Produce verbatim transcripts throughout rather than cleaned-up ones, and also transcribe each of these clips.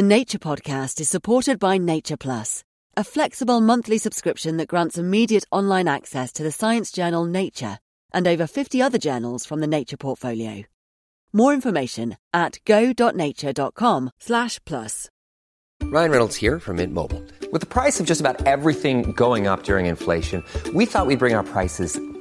The Nature Podcast is supported by Nature Plus, a flexible monthly subscription that grants immediate online access to the science journal Nature and over fifty other journals from the Nature portfolio. More information at go.nature.com slash plus. Ryan Reynolds here from Mint Mobile. With the price of just about everything going up during inflation, we thought we'd bring our prices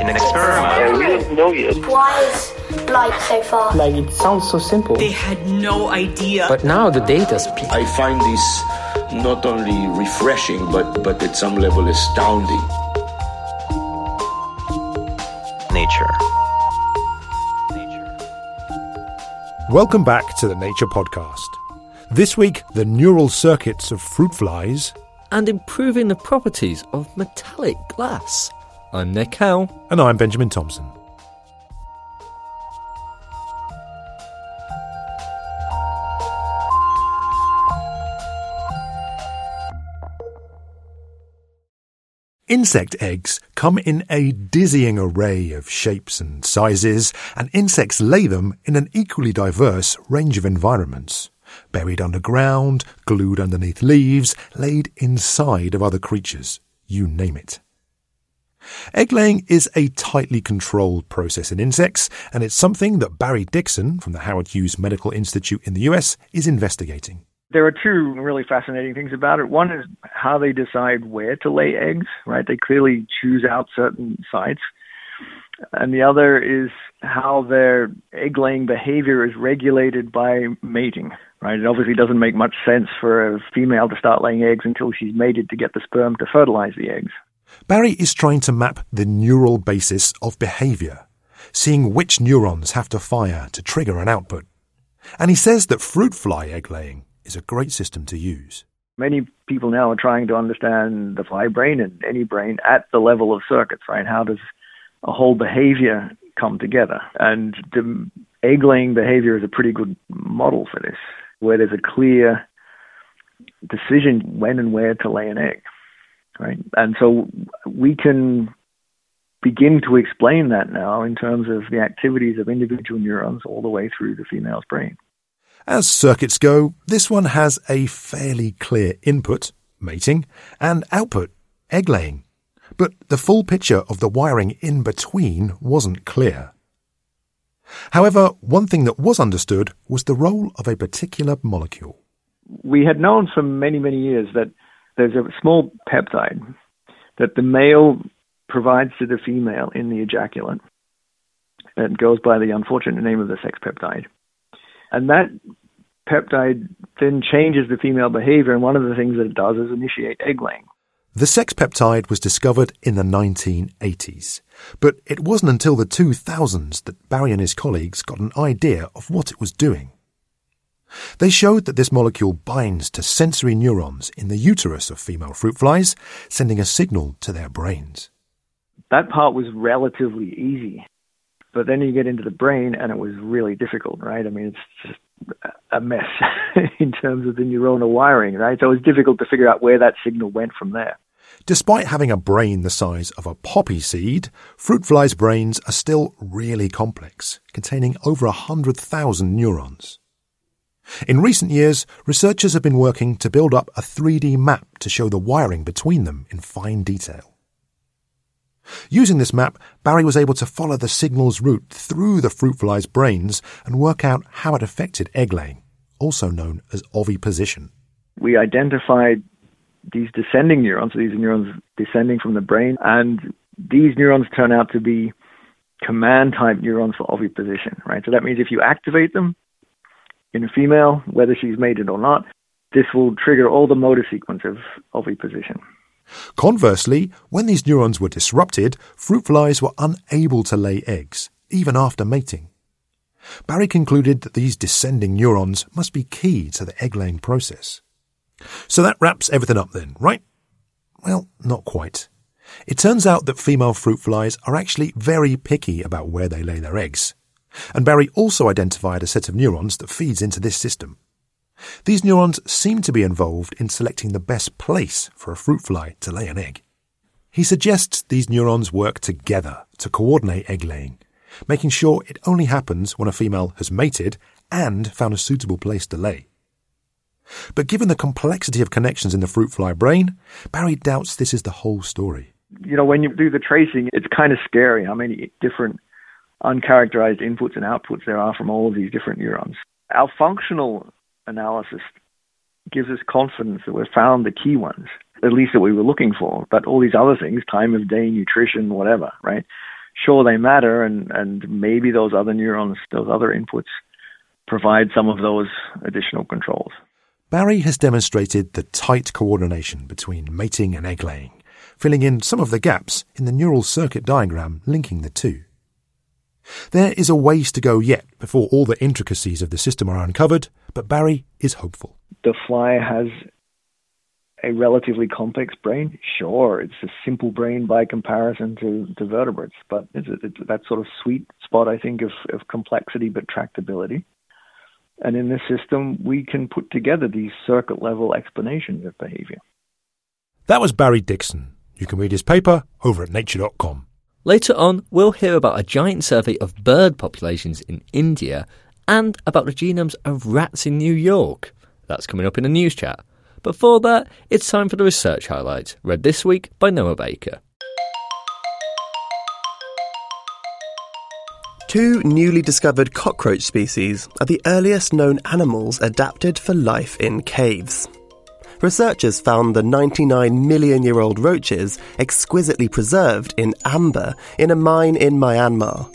In an experiment. We didn't know yet. Why is light so far? Like, it sounds so simple. They had no idea. But now the data speaks. I find this not only refreshing, but, but at some level astounding. Nature. Nature. Welcome back to the Nature Podcast. This week, the neural circuits of fruit flies. And improving the properties of metallic glass. I'm Nick Howell. And I'm Benjamin Thompson. Insect eggs come in a dizzying array of shapes and sizes, and insects lay them in an equally diverse range of environments. Buried underground, glued underneath leaves, laid inside of other creatures. You name it. Egg-laying is a tightly controlled process in insects, and it's something that Barry Dixon from the Howard Hughes Medical Institute in the U S is investigating. There are two really fascinating things about it. One is how they decide where to lay eggs, right? They clearly choose out certain sites. And the other is how their egg-laying behavior is regulated by mating, right? It obviously doesn't make much sense for a female to start laying eggs until she's mated to get the sperm to fertilize the eggs. Barry is trying to map the neural basis of behaviour, seeing which neurons have to fire to trigger an output. And he says that fruit fly egg-laying is a great system to use. Many people now are trying to understand the fly brain and any brain at the level of circuits, right? How does a whole behaviour come together? And the egg-laying behaviour is a pretty good model for this, where there's a clear decision when and where to lay an egg. Right. And so we can begin to explain that now in terms of the activities of individual neurons all the way through the female's brain. As circuits go, this one has a fairly clear input, mating, and output, egg-laying. But the full picture of the wiring in between wasn't clear. However, one thing that was understood was the role of a particular molecule. We had known for many, many years that there's a small peptide that the male provides to the female in the ejaculate. It goes by the unfortunate name of the sex peptide. And that peptide then changes the female behavior, and one of the things that it does is initiate egg-laying. The sex peptide was discovered in the nineteen eighties, but it wasn't until the two thousands that Barry and his colleagues got an idea of what it was doing. They showed that this molecule binds to sensory neurons in the uterus of female fruit flies, sending a signal to their brains. That part was relatively easy, but then you get into the brain and it was really difficult, right? I mean, it's just a mess in terms of the neuronal wiring, right? So it was difficult to figure out where that signal went from there. Despite having a brain the size of a poppy seed, fruit flies' brains are still really complex, containing over one hundred thousand neurons. In recent years, researchers have been working to build up a three D map to show the wiring between them in fine detail. Using this map, Barry was able to follow the signal's route through the fruit fly's brains and work out how it affected egg-laying, also known as oviposition. We identified these descending neurons, these neurons descending from the brain, and these neurons turn out to be command-type neurons for oviposition, right? So that means if you activate them, in a female, whether she's mated or not, this will trigger all the motor sequence of oviposition. Conversely, when these neurons were disrupted, fruit flies were unable to lay eggs, even after mating. Barry concluded that these descending neurons must be key to the egg-laying process. So that wraps everything up then, right? Well, not quite. It turns out that female fruit flies are actually very picky about where they lay their eggs. And Barry also identified a set of neurons that feeds into this system. These neurons seem to be involved in selecting the best place for a fruit fly to lay an egg. He suggests these neurons work together to coordinate egg-laying, making sure it only happens when a female has mated and found a suitable place to lay. But given the complexity of connections in the fruit fly brain, Barry doubts this is the whole story. You know, when you do the tracing, it's kind of scary how many different uncharacterized inputs and outputs there are from all of these different neurons. Our functional analysis gives us confidence that we've found the key ones, at least that we were looking for. But all these other things, time of day, nutrition, whatever, right? Sure, they matter, and, and maybe those other neurons, those other inputs provide some of those additional controls. Barry has demonstrated the tight coordination between mating and egg-laying, filling in some of the gaps in the neural circuit diagram linking the two. There is a ways to go yet before all the intricacies of the system are uncovered, but Barry is hopeful. The fly has a relatively complex brain. Sure, it's a simple brain by comparison to, to vertebrates, but it's, it's that sort of sweet spot, I think, of, of complexity but tractability. And in this system, we can put together these circuit-level explanations of behaviour. That was Barry Dixon. You can read his paper over at nature dot com. Later on, we'll hear about a giant survey of bird populations in India and about the genomes of rats in New York. That's coming up in a news chat. Before that, it's time for the research highlights, read this week by Noah Baker. Two newly discovered cockroach species are the earliest known animals adapted for life in caves. Researchers found the ninety-nine million year old roaches exquisitely preserved in amber in a mine in Myanmar.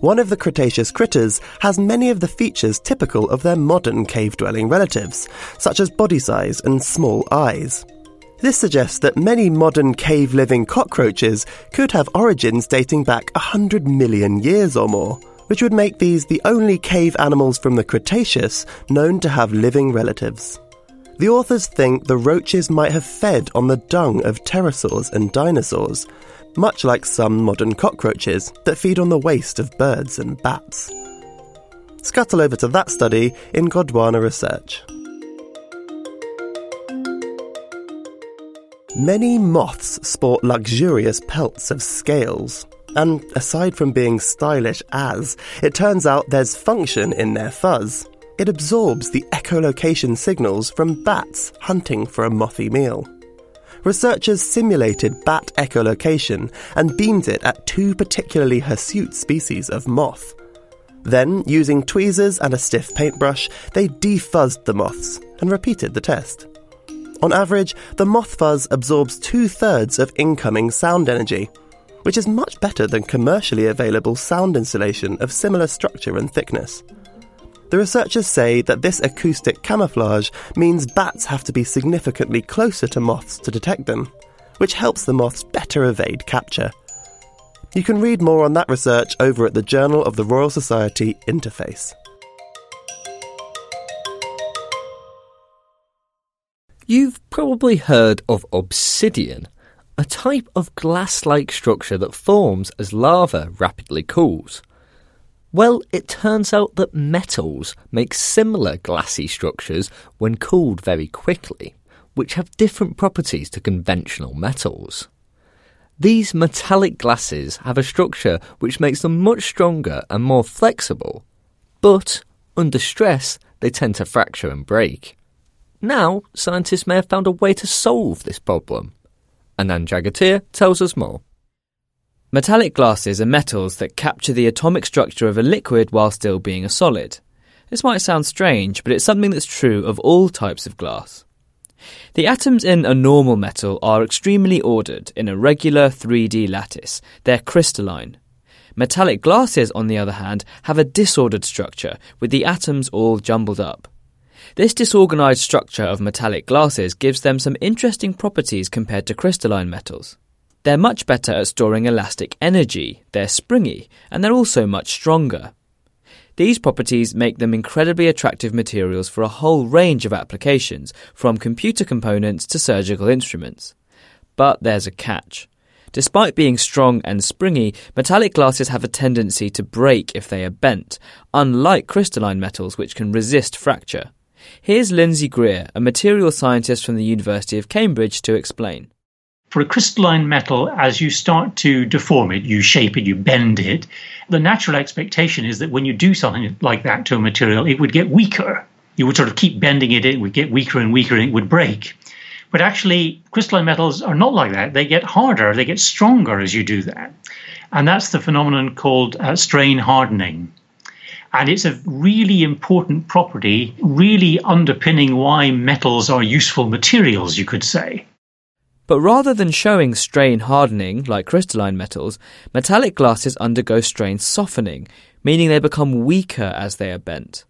One of the Cretaceous critters has many of the features typical of their modern cave-dwelling relatives, such as body size and small eyes. This suggests that many modern cave-living cockroaches could have origins dating back one hundred million years or more, which would make these the only cave animals from the Cretaceous known to have living relatives. The authors think the roaches might have fed on the dung of pterosaurs and dinosaurs, much like some modern cockroaches that feed on the waste of birds and bats. Scuttle over to that study in Gondwana Research. Many moths sport luxurious pelts of scales, and aside from being stylish as, it turns out there's function in their fuzz. It absorbs the echolocation signals from bats hunting for a mothy meal. Researchers simulated bat echolocation and beamed it at two particularly hirsute species of moth. Then, using tweezers and a stiff paintbrush, they defuzzed the moths and repeated the test. On average, the moth fuzz absorbs two-thirds of incoming sound energy, which is much better than commercially available sound insulation of similar structure and thickness. The researchers say that this acoustic camouflage means bats have to be significantly closer to moths to detect them, which helps the moths better evade capture. You can read more on that research over at the Journal of the Royal Society Interface. You've probably heard of obsidian, a type of glass-like structure that forms as lava rapidly cools. Well, it turns out that metals make similar glassy structures when cooled very quickly, which have different properties to conventional metals. These metallic glasses have a structure which makes them much stronger and more flexible, but under stress they tend to fracture and break. Now, scientists may have found a way to solve this problem. Anand Jagatia tells us more. Metallic glasses are metals that capture the atomic structure of a liquid while still being a solid. This might sound strange, but it's something that's true of all types of glass. The atoms in a normal metal are extremely ordered in a regular three D lattice. They're crystalline. Metallic glasses, on the other hand, have a disordered structure, with the atoms all jumbled up. This disorganised structure of metallic glasses gives them some interesting properties compared to crystalline metals. They're much better at storing elastic energy, they're springy, and they're also much stronger. These properties make them incredibly attractive materials for a whole range of applications, from computer components to surgical instruments. But there's a catch. Despite being strong and springy, metallic glasses have a tendency to break if they are bent, unlike crystalline metals which can resist fracture. Here's Lindsay Greer, a material scientist from the University of Cambridge, to explain. For a crystalline metal, as you start to deform it, you shape it, you bend it, the natural expectation is that when you do something like that to a material, it would get weaker. You would sort of keep bending it, it would get weaker and weaker, and it would break. But actually, crystalline metals are not like that. They get harder, they get stronger as you do that. And that's the phenomenon called uh, strain hardening. And it's a really important property, really underpinning why metals are useful materials, you could say. But rather than showing strain hardening, like crystalline metals, metallic glasses undergo strain softening, meaning they become weaker as they are bent.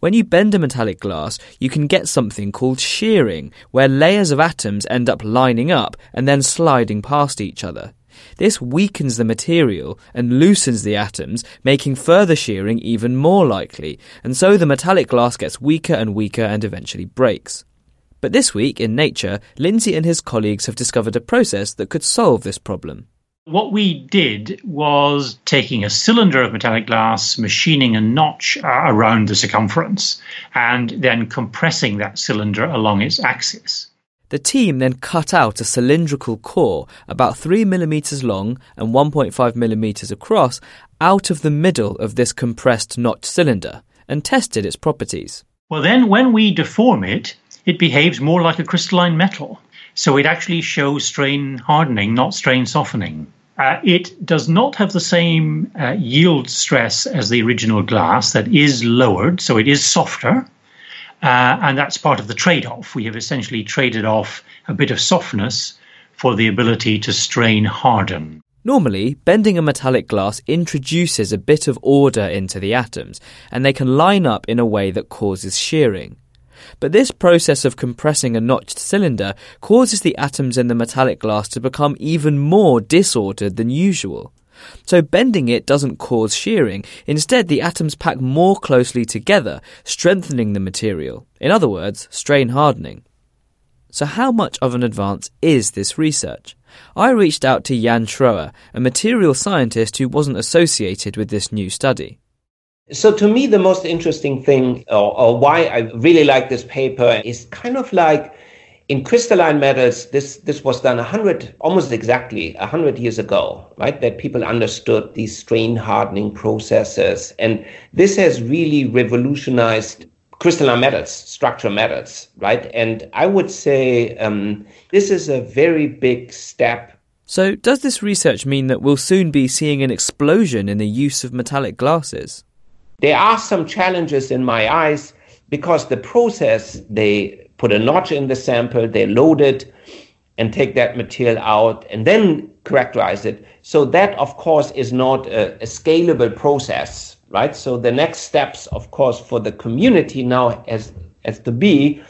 When you bend a metallic glass, you can get something called shearing, where layers of atoms end up lining up and then sliding past each other. This weakens the material and loosens the atoms, making further shearing even more likely, and so the metallic glass gets weaker and weaker and eventually breaks. But this week in Nature, Lindsay and his colleagues have discovered a process that could solve this problem. What we did was taking a cylinder of metallic glass, machining a notch uh, around the circumference, and then compressing that cylinder along its axis. The team then cut out a cylindrical core about three millimetres long and one point five millimetres across out of the middle of this compressed notch cylinder and tested its properties. Well, then when we deform it, it behaves more like a crystalline metal. So it actually shows strain hardening, not strain softening. Uh, it does not have the same uh, yield stress as the original glass. That is lowered, so it is softer. Uh, and that's part of the trade-off. We have essentially traded off a bit of softness for the ability to strain harden. Normally, bending a metallic glass introduces a bit of order into the atoms, and they can line up in a way that causes shearing. But this process of compressing a notched cylinder causes the atoms in the metallic glass to become even more disordered than usual. So bending it doesn't cause shearing. Instead, the atoms pack more closely together, strengthening the material. In other words, strain hardening. So how much of an advance is this research? I reached out to Jan Schroer, a material scientist who wasn't associated with this new study. So to me, the most interesting thing, or, or why I really like this paper, is kind of like in crystalline metals, this, this was done one hundred, almost exactly one hundred years ago, right? That people understood these strain hardening processes. And this has really revolutionized crystalline metals, structural metals, right? And I would say um, this is a very big step. So does this research mean that we'll soon be seeing an explosion in the use of metallic glasses? There are some challenges in my eyes because the process they put a notch in the sample, they load it and take that material out and then characterize it. So that, of course, is not a, a scalable process, right? So the next steps, of course, for the community now has, has to be,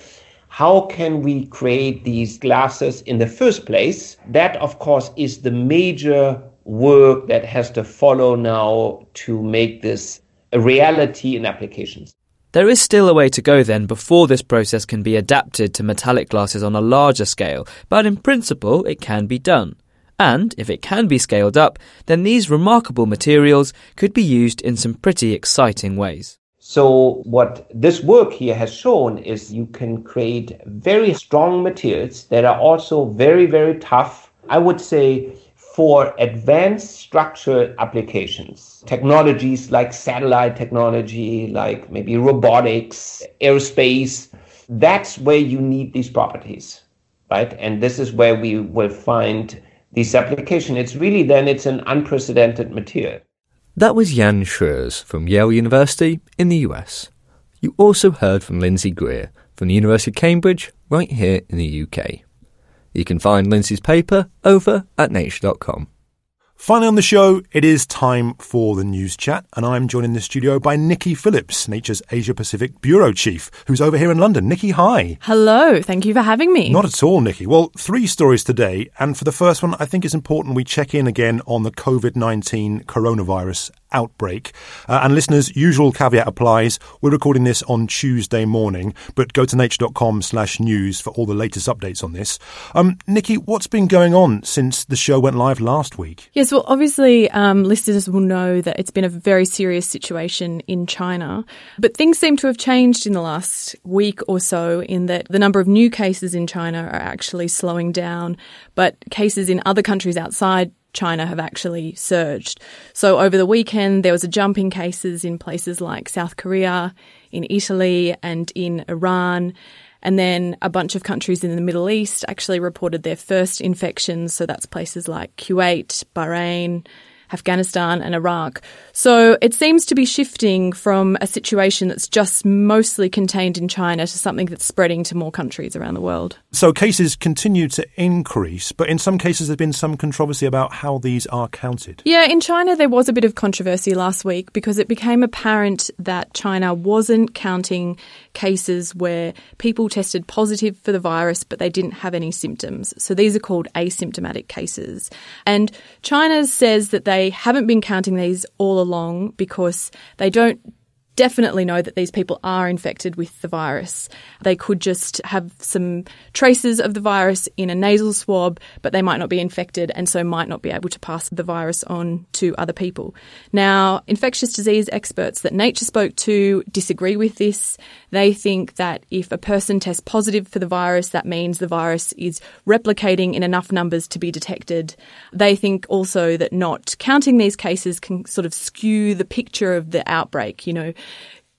how can we create these glasses in the first place? That, of course, is the major work that has to follow now to make this a reality in applications. There is still a way to go then before this process can be adapted to metallic glasses on a larger scale, but in principle it can be done. And if it can be scaled up, then these remarkable materials could be used in some pretty exciting ways. So what this work here has shown is you can create very strong materials that are also very, very tough, I would say, for advanced structural applications, technologies like satellite technology, like maybe robotics, aerospace. That's where you need these properties, right? And this is where we will find this application. It's really then it's an unprecedented material. That was Jan Schroers from Yale University in the U S. You also heard from Lindsay Greer from the University of Cambridge right here in the U K. You can find Lindsay's paper over at nature dot com. Finally on the show, it is time for the news chat, and I'm joined in the studio by Nikki Phillips, Nature's Asia-Pacific Bureau Chief, who's over here in London. Nikki, hi. Hello, thank you for having me. Not at all, Nikki. Well, three stories today, and for the first one, I think it's important we check in again on the covid nineteen coronavirus outbreak. Uh, and listeners, usual caveat applies. We're recording this on Tuesday morning, but go to nature.com slash news for all the latest updates on this. Um, Nikki, what's been going on since the show went live last week? Yes, well, obviously, um, listeners will know that it's been a very serious situation in China, but things seem to have changed in the last week or so in that the number of new cases in China are actually slowing down, but cases in other countries outside China have actually surged. So over the weekend, there was a jump in cases in places like South Korea, in Italy and in Iran. And then a bunch of countries in the Middle East actually reported their first infections. So that's places like Kuwait, Bahrain, Afghanistan and Iraq. So it seems to be shifting from a situation that's just mostly contained in China to something that's spreading to more countries around the world. So cases continue to increase, but in some cases there's been some controversy about how these are counted. Yeah, in China there was a bit of controversy last week because it became apparent that China wasn't counting cases where people tested positive for the virus but they didn't have any symptoms. So these are called asymptomatic cases. And China says that they They haven't been counting these all along because they don't definitely know that these people are infected with the virus. They could just have some traces of the virus in a nasal swab, but they might not be infected and so might not be able to pass the virus on to other people. Now, infectious disease experts that Nature spoke to disagree with this. They think that if a person tests positive for the virus, that means the virus is replicating in enough numbers to be detected. They think also that not counting these cases can sort of skew the picture of the outbreak, you know,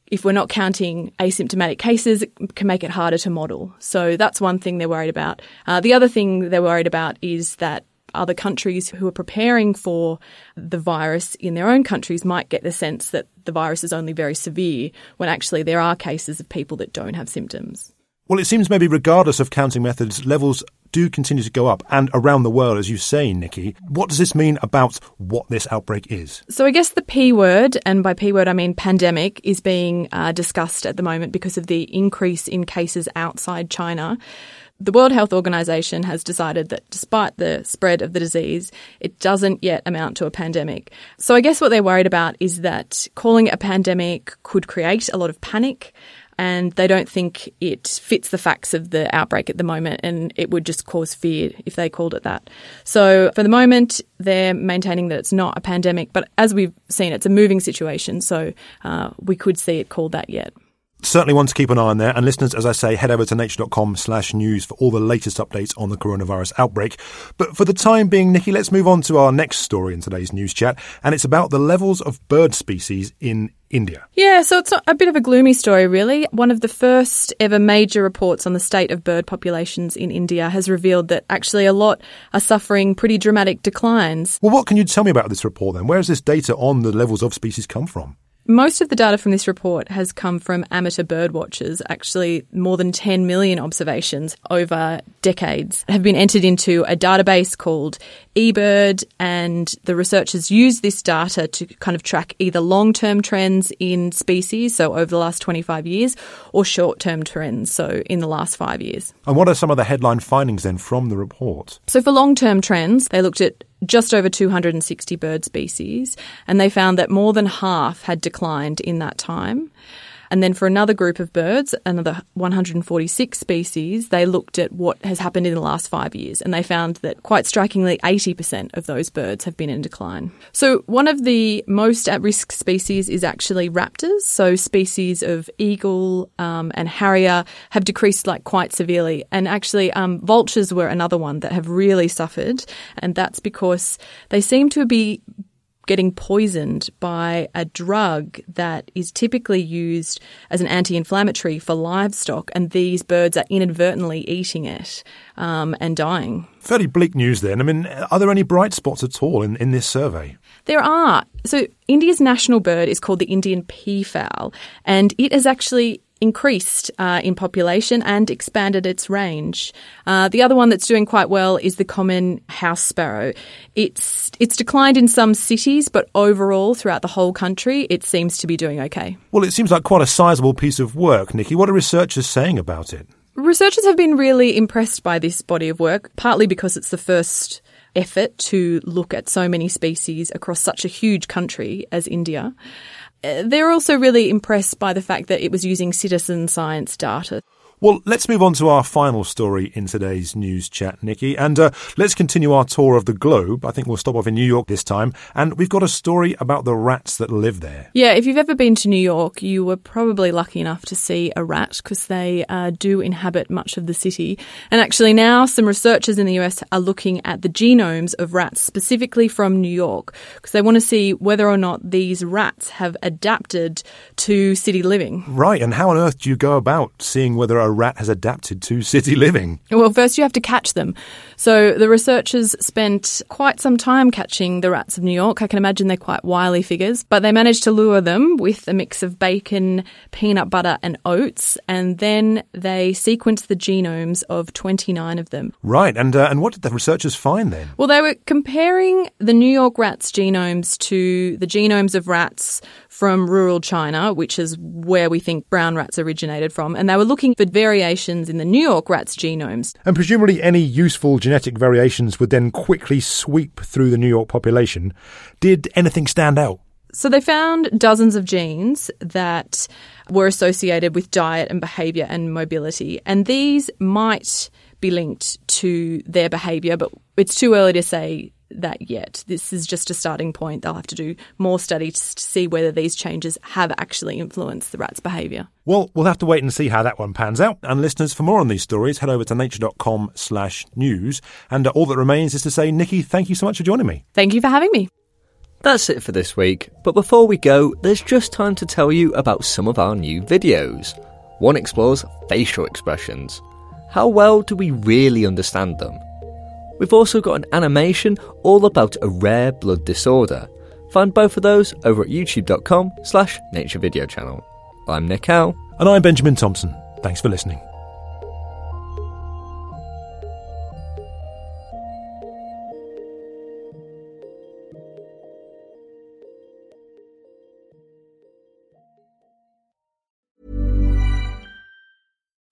if we're not counting asymptomatic cases, it can make it harder to model. So that's one thing they're worried about. Uh, the other thing they're worried about is that other countries who are preparing for the virus in their own countries might get the sense that the virus is only very severe when actually there are cases of people that don't have symptoms. Well, it seems maybe regardless of counting methods, levels do continue to go up and around the world, as you say, Nikki. What does this mean about what this outbreak is? So I guess the P word, and by P word I mean pandemic, is being uh, discussed at the moment because of the increase in cases outside China. The World Health Organization has decided that despite the spread of the disease, it doesn't yet amount to a pandemic. So I guess what they're worried about is that calling it a pandemic could create a lot of panic. And they don't think it fits the facts of the outbreak at the moment, and it would just cause fear if they called it that. So for the moment, they're maintaining that it's not a pandemic, but as we've seen, it's a moving situation, so uh, we could see it called that yet. Certainly one to keep an eye on there. And listeners, as I say, head over to nature.com slash news for all the latest updates on the coronavirus outbreak. But for the time being, Nikki, let's move on to our next story in today's news chat. And it's about the levels of bird species in India. Yeah, so it's a bit of a gloomy story, really. One of the first ever major reports on the state of bird populations in India has revealed that actually a lot are suffering pretty dramatic declines. Well, what can you tell me about this report then? Where has this data on the levels of species come from? Most of the data from this report has come from amateur bird watchers. Actually, more than ten million observations over decades have been entered into a database called eBird, and the researchers use this data to kind of track either long-term trends in species, so over the last twenty-five years, or short-term trends, so in the last five years. And what are some of the headline findings then from the report? So for long-term trends, they looked at just over two hundred sixty bird species, and they found that more than half had declined in that time. And then for another group of birds, another one hundred forty-six species, they looked at what has happened in the last five years, and they found that quite strikingly eighty percent of those birds have been in decline. So one of the most at-risk species is actually raptors. So species of eagle um, and harrier have decreased like quite severely. And actually um, vultures were another one that have really suffered, and that's because they seem to be getting poisoned by a drug that is typically used as an anti-inflammatory for livestock, and these birds are inadvertently eating it um, and dying. Fairly bleak news then. I mean, are there any bright spots at all in, in this survey? There are. So India's national bird is called the Indian peafowl, and it has actually increased uh, in population and expanded its range. Uh, the other one that's doing quite well is the common house sparrow. It's it's declined in some cities, but overall throughout the whole country, it seems to be doing okay. Well, it seems like quite a sizable piece of work, Nikki. What are researchers saying about it? Researchers have been really impressed by this body of work, partly because it's the first effort to look at so many species across such a huge country as India. They're also really impressed by the fact that it was using citizen science data. Well, let's move on to our final story in today's news chat, Nikki. And uh, let's continue our tour of the globe. I think we'll stop off in New York this time. And we've got a story about the rats that live there. Yeah, if you've ever been to New York, you were probably lucky enough to see a rat because they uh, do inhabit much of the city. And actually now some researchers in the U S are looking at the genomes of rats specifically from New York because they want to see whether or not these rats have adapted to city living. Right. And how on earth do you go about seeing whether a rat has adapted to city living? Well, first you have to catch them. So the researchers spent quite some time catching the rats of New York. I can imagine they're quite wily figures, but they managed to lure them with a mix of bacon, peanut butter and oats, and then they sequenced the genomes of twenty-nine of them. Right, and uh, and what did the researchers find then? Well, they were comparing the New York rats' genomes to the genomes of rats from rural China, which is where we think brown rats originated from, and they were looking for variations in the New York rats' genomes. And presumably any useful genetic variations would then quickly sweep through the New York population. Did anything stand out? So they found dozens of genes that were associated with diet and behaviour and mobility, and these might be linked to their behaviour, but it's too early to say that yet. This is just a starting point. They'll have to do more studies to see whether these changes have actually influenced the rat's behaviour. Well, we'll have to wait and see how that one pans out. And listeners, for more on these stories, head over to nature.com slash news. And all that remains is to say, Nikki, thank you so much for joining me. Thank you for having me. That's it for this week. But before we go, there's just time to tell you about some of our new videos. One explores facial expressions. How well do we really understand them? We've also got an animation all about a rare blood disorder. Find both of those over at youtube.com slash nature video channel. I'm Nick Howe. And I'm Benjamin Thompson. Thanks for listening.